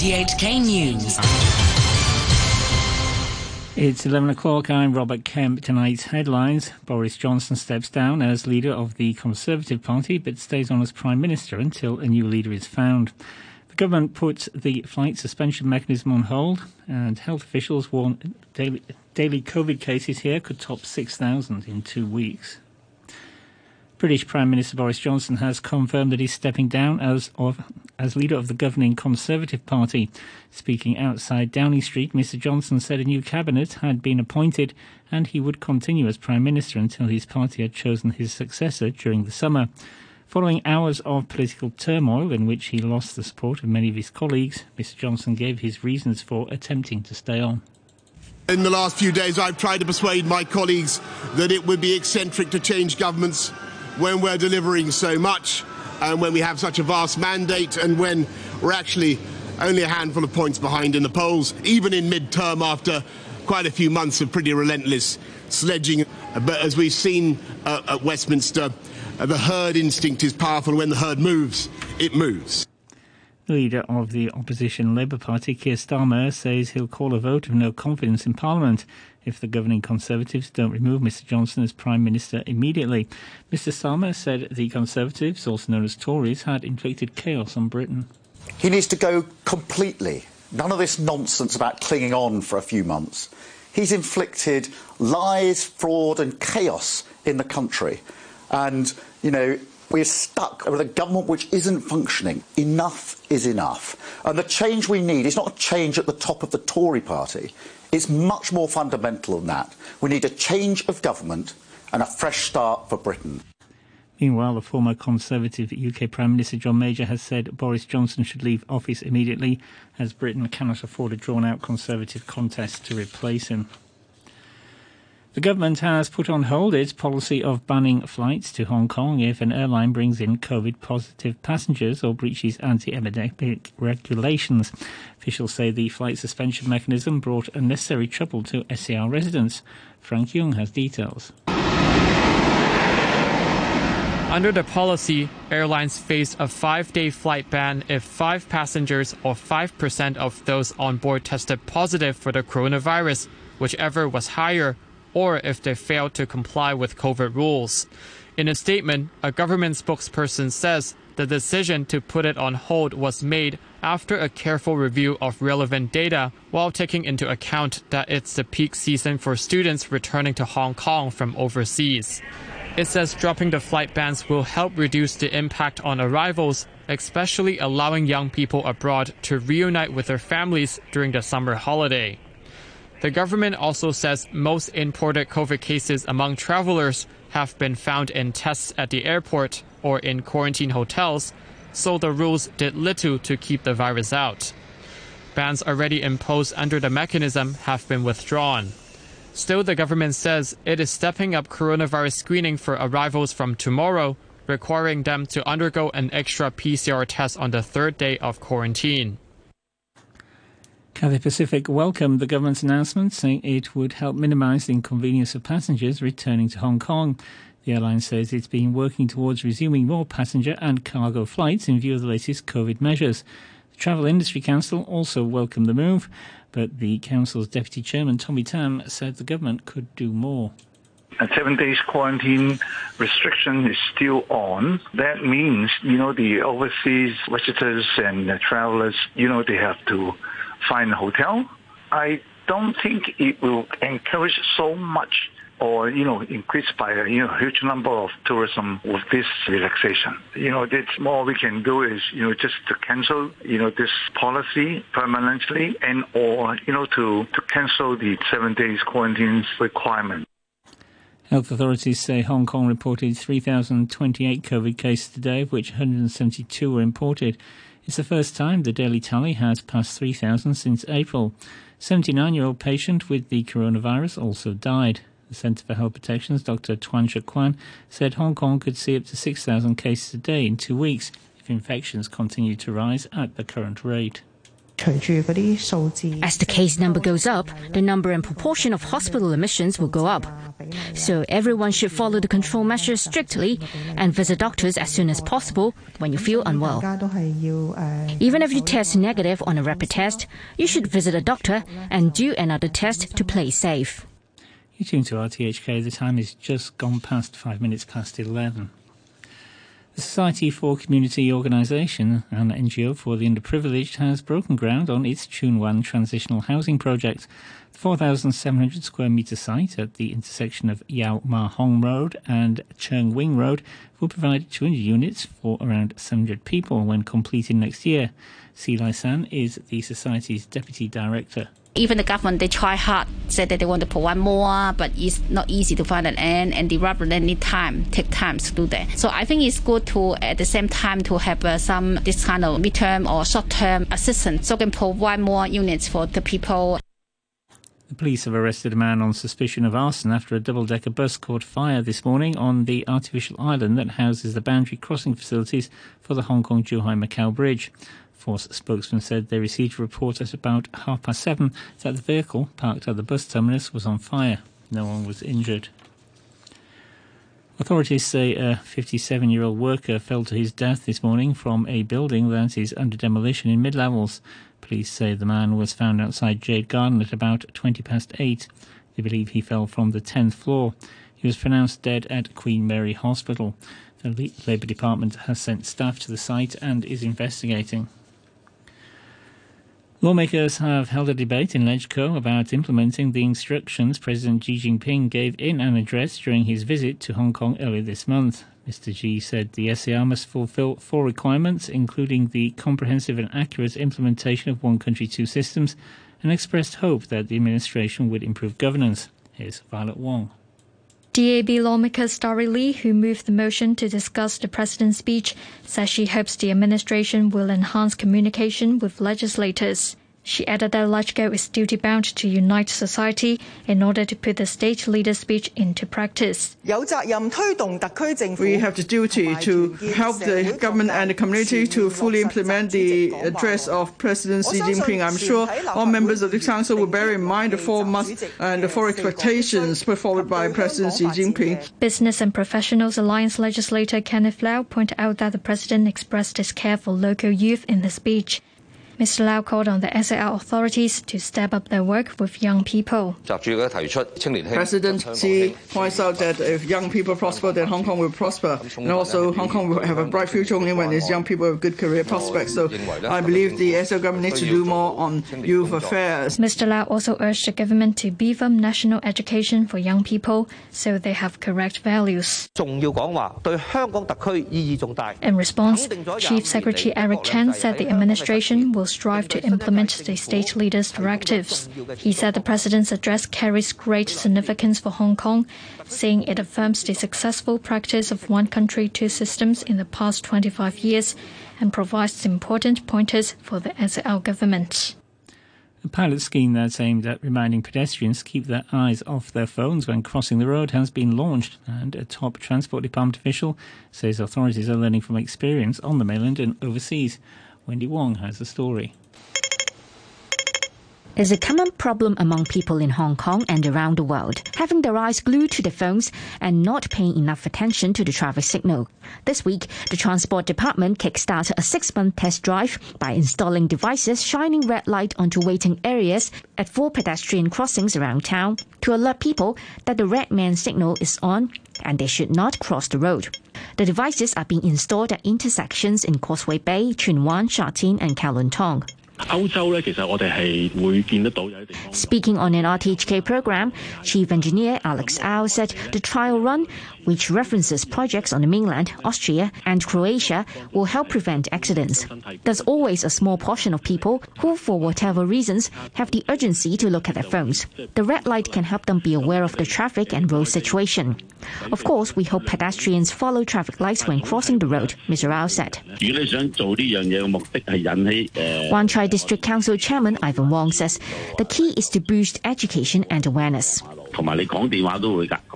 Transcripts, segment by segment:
RTHK News. It's 11 o'clock. I'm Robert Kemp. Tonight's headlines. Boris Johnson steps down as leader of the Conservative Party but stays on as Prime Minister until a new leader is found. The government puts the flight suspension mechanism on hold, and health officials warn daily COVID cases here could top 6,000 in 2 weeks. British Prime Minister Boris Johnson has confirmed that he's stepping down as leader of the governing Conservative Party. Speaking outside Downing Street, Mr Johnson said a new cabinet had been appointed and he would continue as Prime Minister until his party had chosen his successor during the summer. Following hours of political turmoil in which he lost the support of many of his colleagues, Mr Johnson gave his reasons for attempting to stay on. In the last few days, I've tried to persuade my colleagues that it would be eccentric to change governments when we're delivering so much and when we have such a vast mandate and when we're actually only a handful of points behind in the polls, even in mid-term after quite a few months of pretty relentless sledging. But as we've seen at Westminster, the herd instinct is powerful. When the herd moves, it moves. The leader of the opposition Labour Party, Keir Starmer, says he'll call a vote of no confidence in Parliament if the governing Conservatives don't remove Mr Johnson as Prime Minister immediately. Mr Starmer said the Conservatives, also known as Tories, had inflicted chaos on Britain. He needs to go completely. None of this nonsense about clinging on for a few months. He's inflicted lies, fraud and chaos in the country. And, you know, we're stuck with a government which isn't functioning. Enough is enough. And the change we need is not a change at the top of the Tory party. It's much more fundamental than that. We need a change of government and a fresh start for Britain. Meanwhile, the former Conservative UK Prime Minister John Major has said Boris Johnson should leave office immediately as Britain cannot afford a drawn-out Conservative contest to replace him. The government has put on hold its policy of banning flights to Hong Kong if an airline brings in COVID-positive passengers or breaches anti-epidemic regulations. Officials say the flight suspension mechanism brought unnecessary trouble to SAR residents. Frank Young has details. Under the policy, airlines face a 5-day flight ban if 5 passengers or 5% of those on board tested positive for the coronavirus, whichever was higher, or if they fail to comply with COVID rules. In a statement, a government spokesperson says the decision to put it on hold was made after a careful review of relevant data while taking into account that it's the peak season for students returning to Hong Kong from overseas. It says dropping the flight bans will help reduce the impact on arrivals, especially allowing young people abroad to reunite with their families during the summer holiday. The government also says most imported COVID cases among travelers have been found in tests at the airport or in quarantine hotels, so the rules did little to keep the virus out. Bans already imposed under the mechanism have been withdrawn. Still, the government says it is stepping up coronavirus screening for arrivals from tomorrow, requiring them to undergo an extra PCR test on the 3rd day of quarantine. Cathay Pacific welcomed the government's announcement, saying it would help minimise the inconvenience of passengers returning to Hong Kong. The airline says it's been working towards resuming more passenger and cargo flights in view of the latest COVID measures. The Travel Industry Council also welcomed the move, but the council's deputy chairman, Tommy Tam, said the government could do more. A 7-day quarantine restriction is still on. That means, the overseas visitors and travellers, they have to find a hotel. I don't think it will encourage so much or, increase by a huge number of tourism with this relaxation. It's more we can do is, just to cancel, this policy permanently and or, to cancel the 7-day quarantine requirement. Health authorities say Hong Kong reported 3,028 COVID cases today, of which 172 were imported. It's the first time the daily tally has passed 3,000 since April. A 79-year-old patient with the coronavirus also died. The Centre for Health Protection's Dr. Tuan Shuk Kwan said Hong Kong could see up to 6,000 cases a day in 2 weeks if infections continue to rise at the current rate. As the case number goes up, the number and proportion of hospital admissions will go up. So everyone should follow the control measures strictly and visit doctors as soon as possible when you feel unwell. Even if you test negative on a rapid test, you should visit a doctor and do another test to play safe. You tune to RTHK. The time is just gone past 11:05. The Society for Community Organisation, an NGO for the underprivileged, has broken ground on its Choon Wan Transitional Housing Project. The 4,700 square metre site at the intersection of Yau Ma Hong Road and Cheung Wing Road will provide 200 units for around 700 people when completed next year. Si Lai San is the Society's Deputy Director. Even the government, they try hard, said that they want to provide more, but it's not easy to find an end, and the rubber need time, take time to do that. So I think it's good to, at the same time, to have some this kind of midterm or short-term assistance, so can provide more units for the people. The police have arrested a man on suspicion of arson after a double-decker bus caught fire this morning on the artificial island that houses the boundary crossing facilities for the Hong Kong-Zhuhai-Macau Bridge. Force spokesman said they received a report at about 7:30 that the vehicle parked at the bus terminus was on fire. No one was injured. Authorities say a 57-year-old worker fell to his death this morning from a building that is under demolition in mid-levels. Police say the man was found outside Jade Garden at about 8:20. They believe he fell from the 10th floor. He was pronounced dead at Queen Mary Hospital. The Labour Department has sent staff to the site and is investigating. Lawmakers have held a debate in Legco about implementing the instructions President Xi Jinping gave in an address during his visit to Hong Kong earlier this month. Mr. Xi said the SAR must fulfil 4 requirements, including the comprehensive and accurate implementation of 1 country, 2 systems, and expressed hope that the administration would improve governance. Here's Violet Wong. DAB lawmaker Starry Lee, who moved the motion to discuss the president's speech, says she hopes the administration will enhance communication with legislators. She added that LegCo is duty-bound to unite society in order to put the state leader's speech into practice. We have the duty to help the government and the community to fully implement the address of President Xi Jinping. I'm sure all members of the council will bear in mind the 4 must and the 4 expectations put forward by President Xi Jinping. Business and Professionals Alliance legislator Kenneth Lau pointed out that the president expressed his care for local youth in the speech. Mr. Lau called on the SAR authorities to step up their work with young people. President Xi points out that if young people prosper, then Hong Kong will prosper. And also Hong Kong will have a bright future only when its young people have good career prospects. So I believe the SAR government needs to do more on youth affairs. Mr. Lau also urged the government to beef up national education for young people so they have correct values. In response, Chief Secretary Eric Chan said the administration will strive to implement the state leader's directives. He said the president's address carries great significance for Hong Kong, saying it affirms the successful practice of 1 country, 2 systems in the past 25 years and provides important pointers for the SAR government. A pilot scheme that's aimed at reminding pedestrians to keep their eyes off their phones when crossing the road has been launched, and a top Transport Department official says authorities are learning from experience on the mainland and overseas. Wendy Wong has the story. It's a common problem among people in Hong Kong and around the world, having their eyes glued to their phones and not paying enough attention to the traffic signal. This week, the Transport Department kickstarted a 6-month test drive by installing devices shining red light onto waiting areas at 4 pedestrian crossings around town to alert people that the red man signal is on and they should not cross the road. The devices are being installed at intersections in Causeway Bay, Choon Wan, Sha Tin and Kowloon Tong. Speaking on an RTHK programme, Chief Engineer Alex Lau said the trial run, which references projects on the mainland, Austria and Croatia, will help prevent accidents. There's always a small portion of people who, for whatever reasons, have the urgency to look at their phones. The red light can help them be aware of the traffic and road situation. Of course, we hope pedestrians follow traffic lights when crossing the road, Mr. Lau said. Wan Chai District Council Chairman Ivan Wong says the key is to boost education and awareness.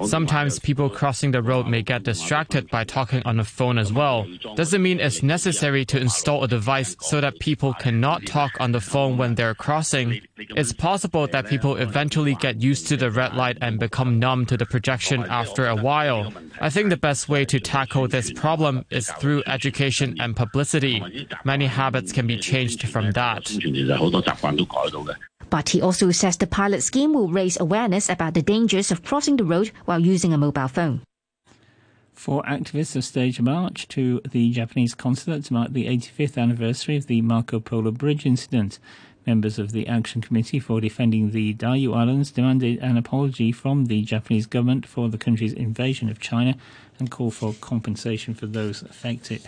Sometimes people crossing the road may get distracted by talking on the phone as well. Doesn't mean it's necessary to install a device so that people cannot talk on the phone when they're crossing. It's possible that people eventually get used to the red light and become numb to the projection after a while. I think the best way to tackle this problem is through education and publicity. Many habits can be changed from that. But he also says the pilot scheme will raise awareness about the dangers of crossing the road while using a mobile phone. Four activists have staged a march to the Japanese consulate to mark the 85th anniversary of the Marco Polo Bridge incident. Members of the Action Committee for Defending the Diaoyu Islands demanded an apology from the Japanese government for the country's invasion of China and called for compensation for those affected.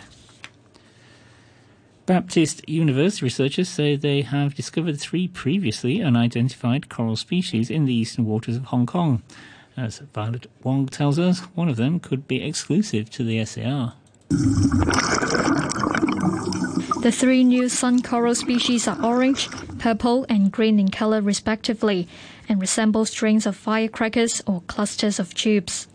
Baptist University researchers say they have discovered three previously unidentified coral species in the eastern waters of Hong Kong. As Violet Wong tells us, one of them could be exclusive to the SAR. The three new sun coral species are orange, purple and green in color respectively, and resemble strings of firecrackers or clusters of tubes.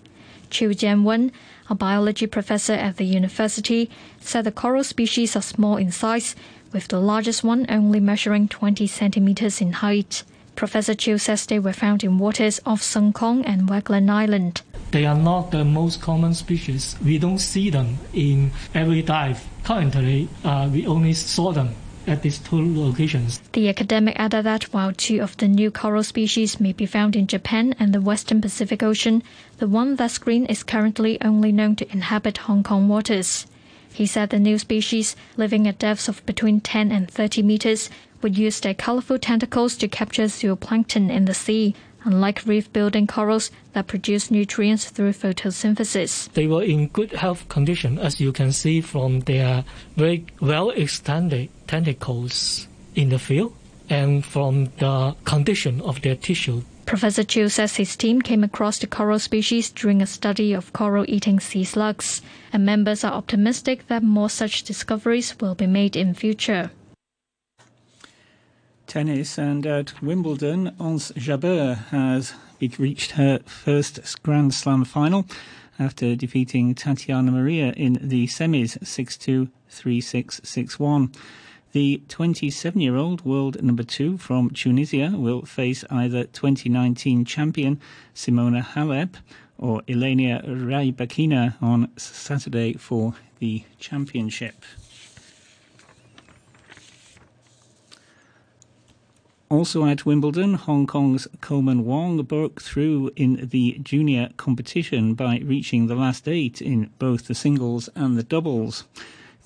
Chiu Jianwen, a biology professor at the university, said the coral species are small in size, with the largest one only measuring 20 centimeters in height. Professor Chiu says they were found in waters off Sung Kong and Wagland Island. They are not the most common species. We don't see them in every dive. Currently, we only saw them at these two locations. The academic added that while two of the new coral species may be found in Japan and the Western Pacific Ocean, the one that's green is currently only known to inhabit Hong Kong waters. He said the new species, living at depths of between 10 and 30 meters, would use their colorful tentacles to capture zooplankton in the sea, unlike reef-building corals that produce nutrients through photosynthesis. They were in good health condition, as you can see from their very well-extended tentacles in the field and from the condition of their tissue. Professor Chiu says his team came across the coral species during a study of coral-eating sea slugs, and members are optimistic that more such discoveries will be made in future. Tennis, and at Wimbledon, Ons Jabeur has reached her first Grand Slam final after defeating Tatiana Maria in the semis 6-2, 3-6, 6-1. The 27-year-old world number 2 from Tunisia will face either 2019 champion Simona Halep or Elena Rybakina on Saturday for the championship. Also at Wimbledon, Hong Kong's Coleman Wong broke through in the junior competition by reaching the last eight in both the singles and the doubles.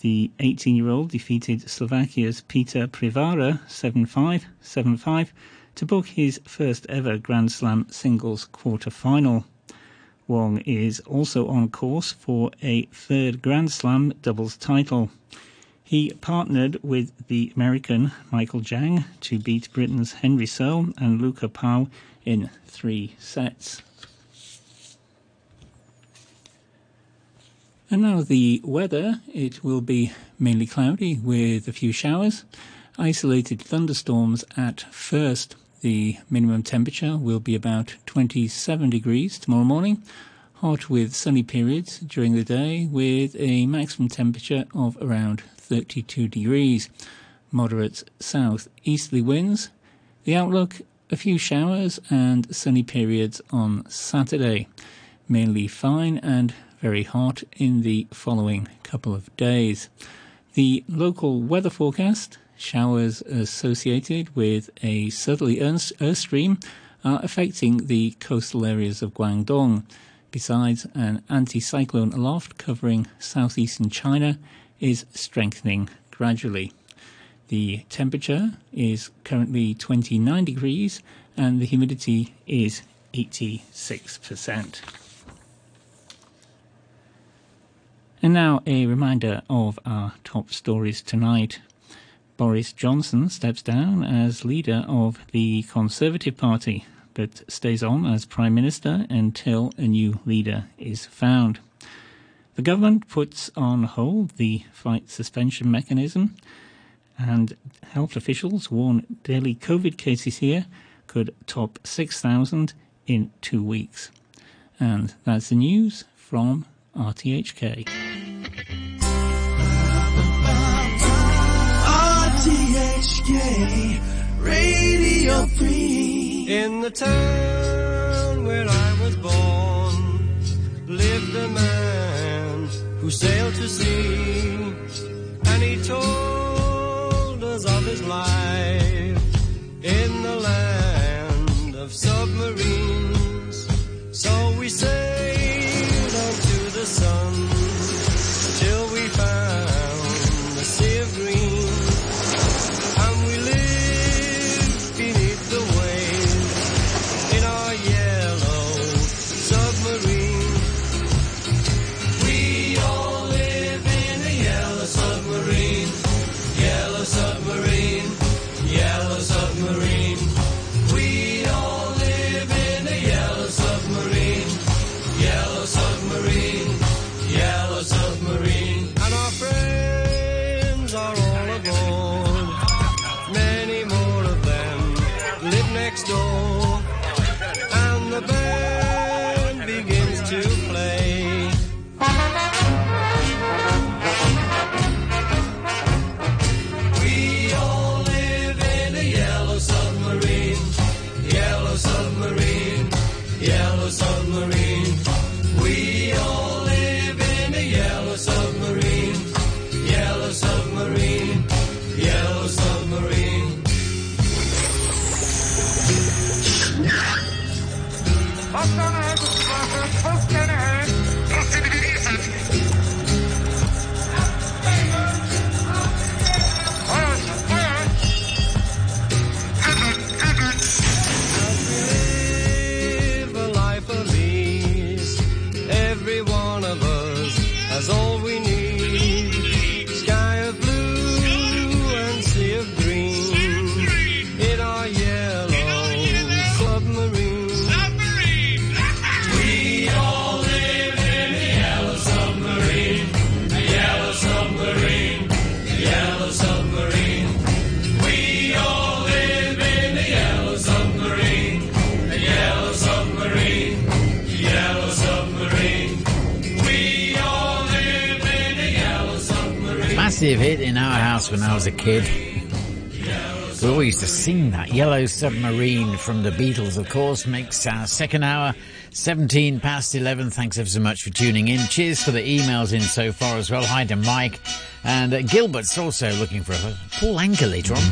The 18-year-old defeated Slovakia's Peter Privara 7-5, 7-5 to book his first ever Grand Slam singles quarter-final. Wong is also on course for a third Grand Slam doubles title. He partnered with the American Michael Chang to beat Britain's Henry Searle and Luca Pau in three sets. And now the weather. It will be mainly cloudy with a few showers, isolated thunderstorms at first. The minimum temperature will be about 27 degrees tomorrow morning. Hot with sunny periods during the day with a maximum temperature of around 32 degrees. Moderate south-easterly winds. The outlook, a few showers and sunny periods on Saturday. Mainly fine and very hot in the following couple of days. The local weather forecast, showers associated with a southerly airstream are affecting the coastal areas of Guangdong. Besides, an anticyclone aloft covering southeastern China is strengthening gradually. The temperature is currently 29 degrees and the humidity is 86%. And now a reminder of our top stories tonight. Boris Johnson steps down as leader of the Conservative Party, but stays on as Prime Minister until a new leader is found. The government puts on hold the flight suspension mechanism, and health officials warn daily COVID cases here could top 6,000 in 2 weeks. And that's the news from RTHK. RTHK Radio 3. In the town where I was born lived a man who sailed to sea, and he told us of his life in the land of submarines. So we sailed unto the sun till we found the sea of green, and we lived beneath the waves in our yellow submarine. We all live in a yellow submarine, yellow submarine, yellow submarine. We all live in a yellow submarine, yellow submarine, yellow submarine. And our friends are all aboard. Many more of them live next door. And the band begins to play. We all live in a yellow submarine, yellow submarine, yellow submarine. We all live in a yellow submarine, yellow submarine, yellow submarine. Live a life of ease. Every one of us has all we need. Sky of blue and sea of green in our yellow submarine. We all live in a yellow submarine, a yellow submarine, a yellow submarine. We all live in a yellow submarine, a yellow submarine, a yellow submarine. We all live in a yellow submarine. Massive hit in our house when I was a kid. We always used to sing that. Yellow Submarine from the Beatles, of course, makes our second hour 17 past 11. Thanks ever so much for tuning in. Cheers for the emails in so far as well. Hi to Mike. And Gilbert's also looking for a Paul Anka later on.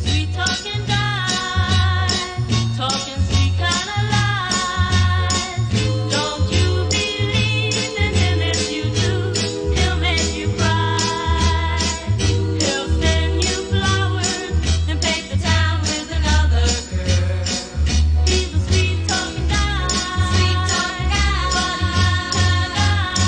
Sweet talking guys, talking sweet kind of lies. Don't you believe in him? If you do, he'll make you cry. He'll send you flowers and paint the town with another girl. He's a sweet talking guy, sweet talking guy, but he's not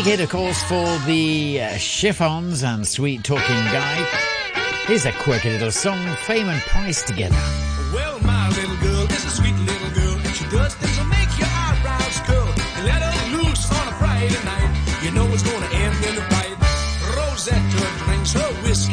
Big hit, of course, for the Chiffons and Sweet Talking Guy. Here's a quirky little song, Fame and Price Together. Well, my little girl is a sweet little girl. She does things that make your eyebrows curl. You let her loose on a Friday night.